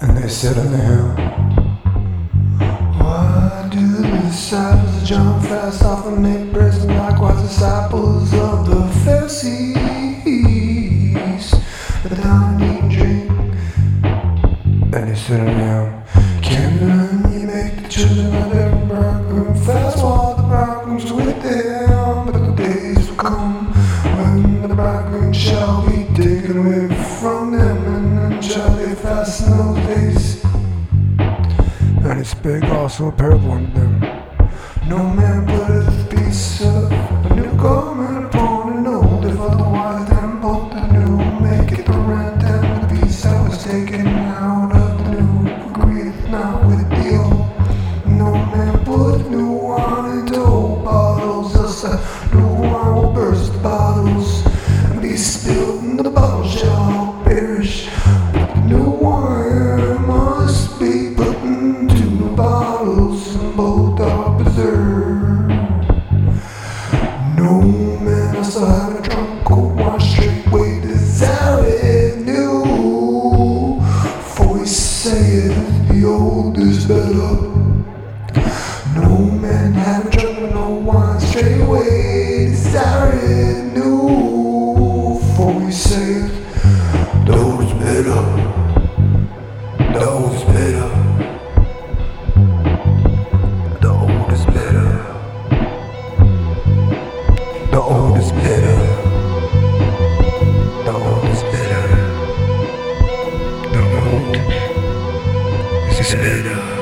and they sit on the hill. Why do the disciples of John fast off and make breads and likewise disciples of the Pharisees? But don't eat and drink, and they sit on the hill. Can you make the children of every bridegroom fast while the bridegroom's with them? But the days will come when the bridegroom shall be taken away from them, and then shall they fast in those days. And he spake also a parable unto them. No man putteth a piece of a new garment upon an old, if otherwise then both the new maketh the rent, and the piece that was taken out of the new agreeth not with the old. No man putteth new wine into old bottles, else the new wine will burst the bottles and be spilled, and the bottles shall perish. But the new wine must be put into new bottles, and both are preserved. No man also having drunk cold wine straightway desireth new, for he saith the old is better. No man having drunk no wine straightway desireth new, for he saith the old is better. The old is better. The old is better. The old is better. The old is better.